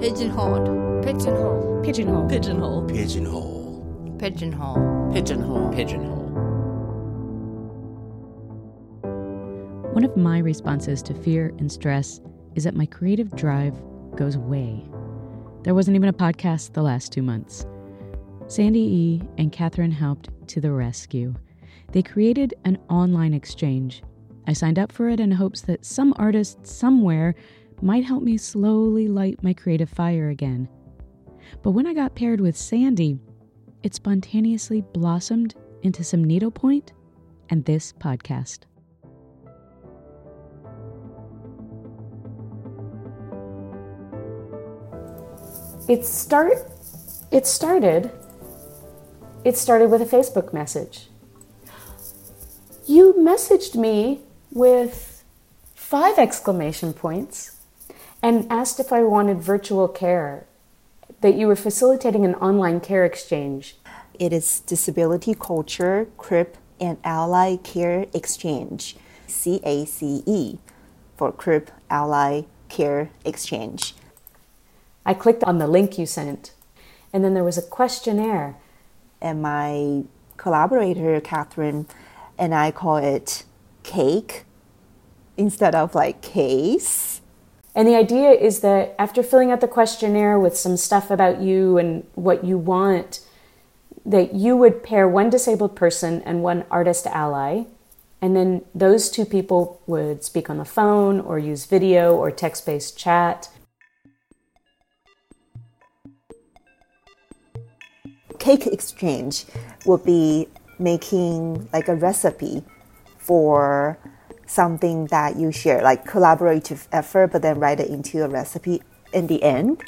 Pigeonholed. Pigeonhole. Pigeonhole. Pigeonhole. Pigeonhole. Pigeonhole. Pigeonhole. Pigeonhole. One of my responses to fear and stress is that my creative drive goes away. There wasn't even a podcast the last 2 months. Sandy E. and Catherine helped to the rescue. They created an online exchange. I signed up for it in hopes that some artist somewhere might help me slowly light my creative fire again. But when I got paired with Sandy, it spontaneously blossomed into some needlepoint and this podcast. It started with a Facebook message. You messaged me with 5 exclamation points and asked if I wanted virtual care, that you were facilitating an online care exchange. It is Disability Culture Crip and Ally Care Exchange, CACE, for Crip Ally Care Exchange. I clicked on the link you sent, and then there was a questionnaire. And my collaborator, Catherine, and I call it cake instead of like case. And the idea is that after filling out the questionnaire with some stuff about you and what you want, that you would pair one disabled person and one artist ally, and then those 2 people would speak on the phone or use video or text-based chat. Cake exchange would be making like a recipe for something that you share, like collaborative effort, but then write it into a recipe in the end.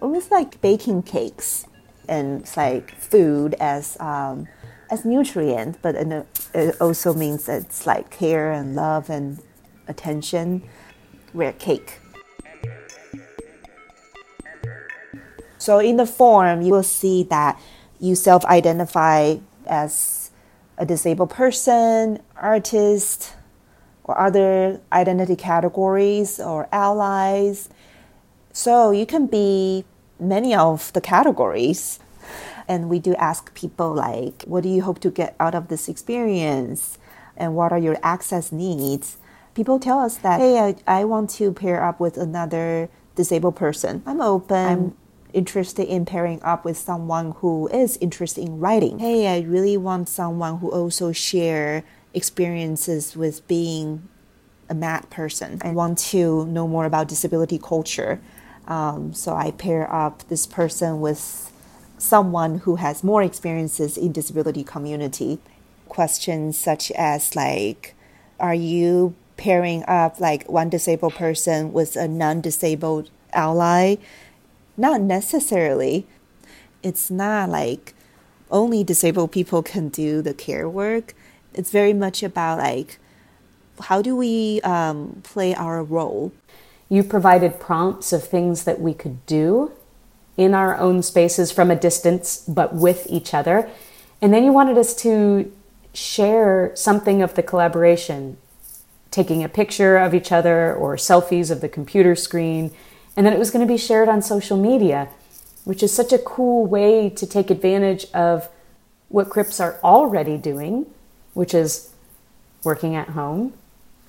Almost like baking cakes, and it's like food as nutrient, but it also means it's like care and love and attention. We're cake. So in the form, you will see that you self-identify as a disabled person, artist, or other identity categories or allies. So you can be many of the categories. And we do ask people like, what do you hope to get out of this experience? And what are your access needs? People tell us that, hey, I want to pair up with another disabled person. I'm open. I'm interested in pairing up with someone who is interested in writing. Hey, I really want someone who also share experiences with being a mad person. I want to know more about disability culture. So I pair up this person with someone who has more experiences in disability community. Questions such as like, are you pairing up like one disabled person with a non-disabled ally? Not necessarily. It's not like only disabled people can do the care work. It's very much about like, how do we play our role? You provided prompts of things that we could do in our own spaces from a distance, but with each other. And then you wanted us to share something of the collaboration, taking a picture of each other or selfies of the computer screen. And then it was going to be shared on social media, which is such a cool way to take advantage of what Crips are already doing, which is working at home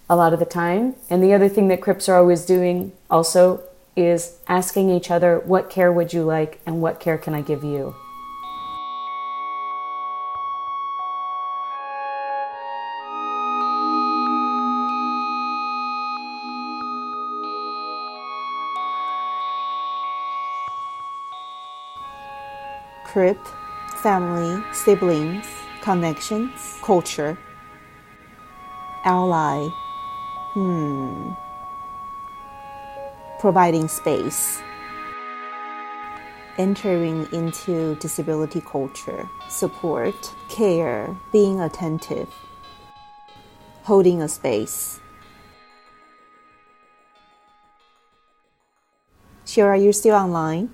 a lot of the time. And the other thing that Crips are always doing also is asking each other, what care would you like and what care can I give you? Crip, family, siblings, connections, culture, ally, providing space, entering into disability culture, support, care, being attentive, holding a space. Cheryl, are you still online?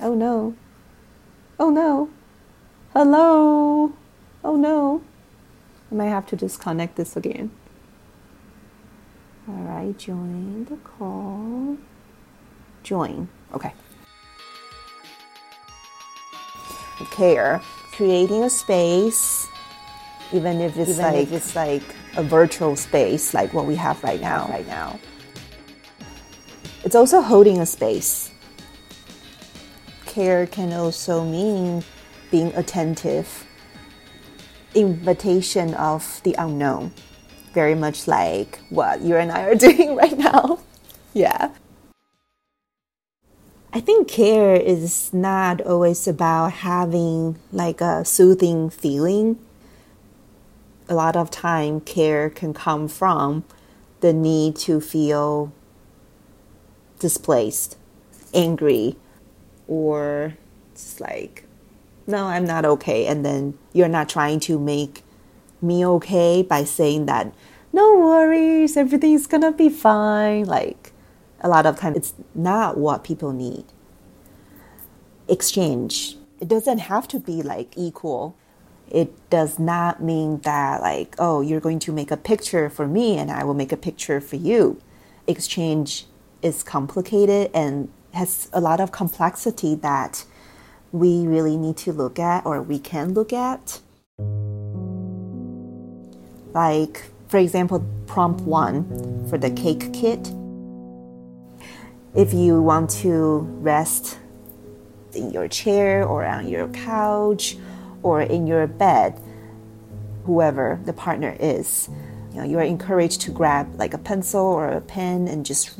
Oh no. Oh no. Hello. Oh no. I might have to disconnect this again. All right, join the call. Join. Okay. Care, creating a space, even if it's a virtual space like what we have right now. It's also holding a space. Care can also mean being attentive, invitation of the unknown, very much like what you and I are doing right now. Yeah. I think care is not always about having like a soothing feeling. A lot of time, care can come from the need to feel displaced, angry, or just like, no, I'm not okay. And then you're not trying to make me okay by saying that, no worries, everything's gonna be fine. Like, a lot of times, it's not what people need. Exchange. It doesn't have to be like equal. It does not mean that like, oh, you're going to make a picture for me and I will make a picture for you. Exchange is complicated and has a lot of complexity that we really need to look at, or we can look at. Like, for example, prompt 1 for the cake kit. If you want to rest in your chair or on your couch or in your bed, whoever the partner is, you are encouraged to grab like a pencil or a pen and just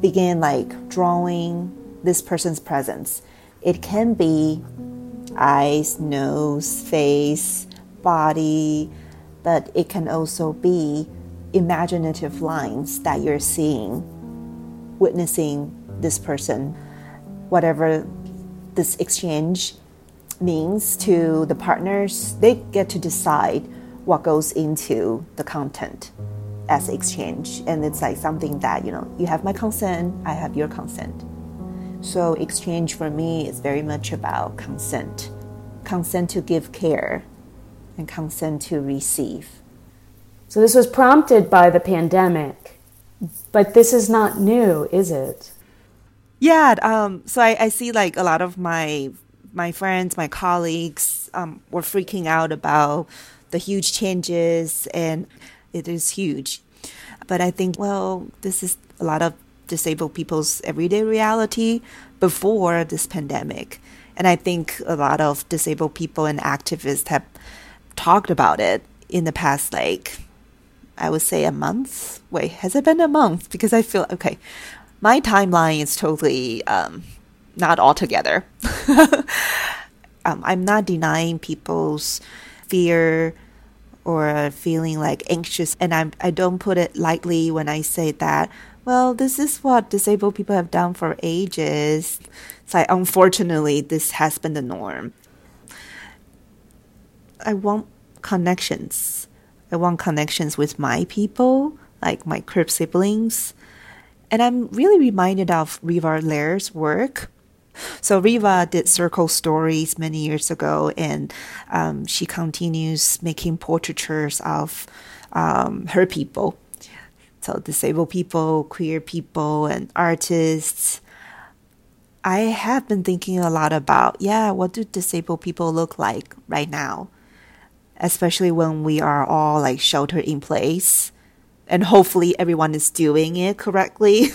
begin like drawing this person's presence. It can be eyes, nose, face, body, but it can also be imaginative lines that you're seeing, witnessing this person, whatever this exchange means to the partners. They get to decide what goes into the content as exchange, and it's like something that, you have my consent, I have your consent. So exchange for me is very much about consent to give care and consent to receive. So this was prompted by the pandemic. But this is not new, is it? Yeah. So I see like a lot of my friends, my colleagues were freaking out about the huge changes, and it is huge. But I think, this is a lot of disabled people's everyday reality before this pandemic. And I think a lot of disabled people and activists have talked about it in the past, like, I would say a month. Wait, has it been a month? Because I feel, okay, my timeline is totally not all together. I'm not denying people's fear or feeling like anxious. And I don't put it lightly when I say that, this is what disabled people have done for ages. It's like, unfortunately, this has been the norm. I want connections. I want connections with my people, like my Crip siblings. And I'm really reminded of Riva Lair's work. So Riva did circle stories many years ago, and she continues making portraitures of her people. So disabled people, queer people, and artists. I have been thinking a lot about, what do disabled people look like right now? Especially when we are all like sheltered in place, and hopefully everyone is doing it correctly.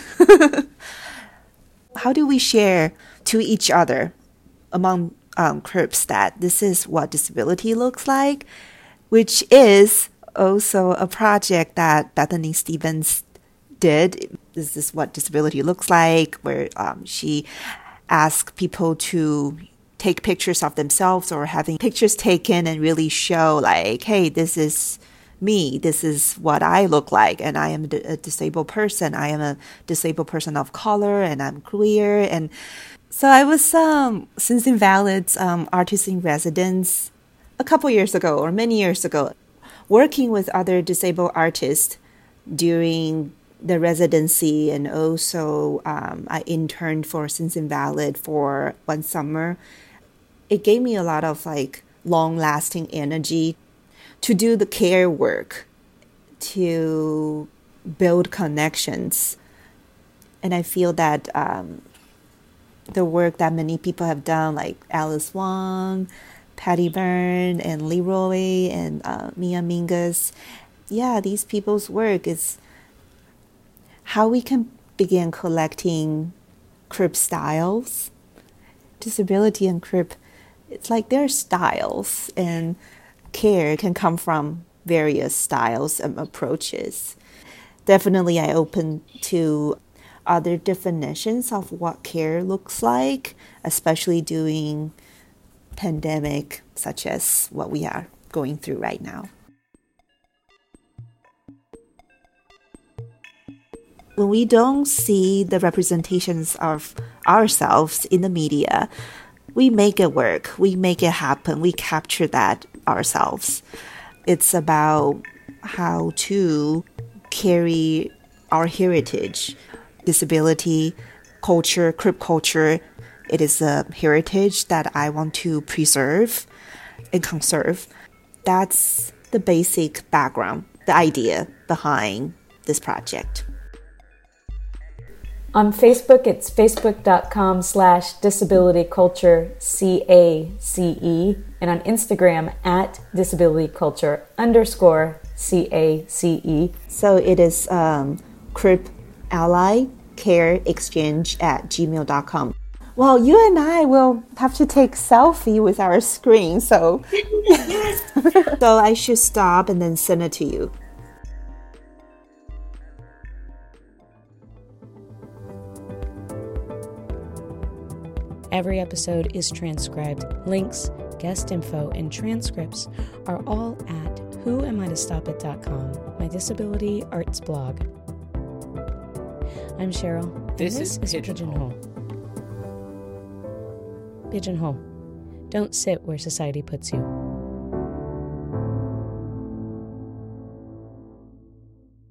How do we share to each other among Crips that this is what disability looks like, which is also a project that Bethany Stevens did. This is what disability looks like, where she asked people to take pictures of themselves or having pictures taken and really show like, hey, this is me. This is what I look like. And I am a disabled person. I am a disabled person of color, and I'm queer. And so I was Sins Invalid's artist in residence a couple years ago, or many years ago, working with other disabled artists during the residency, and also I interned for Sins Invalid for one summer. It gave me a lot of like long-lasting energy to do the care work, to build connections. And I feel that the work that many people have done, like Alice Wong, Patty Byrne, and Leroy, and Mia Mingus, these people's work is how we can begin collecting Crip styles. Disability and Crip, it's like their styles, and care can come from various styles and approaches. Definitely, I open to other definitions of what care looks like, especially during pandemic, such as what we are going through right now. When we don't see the representations of ourselves in the media, we make it work, we make it happen, we capture that ourselves. It's about how to carry our heritage. Disability culture, Crip culture, it is a heritage that I want to preserve and conserve. That's the basic background, the idea behind this project. On Facebook, it's facebook.com/disabilitycultureCACE, and on Instagram @disabilityculture_CACE. So it is Crip Ally Care Exchange @gmail.com. Well, you and I will have to take selfie with our screen, so so I should stop and then send it to you. Every episode is transcribed. Links, guest info, and transcripts are all at whoamItoStopIt.com, my disability arts blog. I'm Cheryl. This is Pigeonhole. Don't sit where society puts you.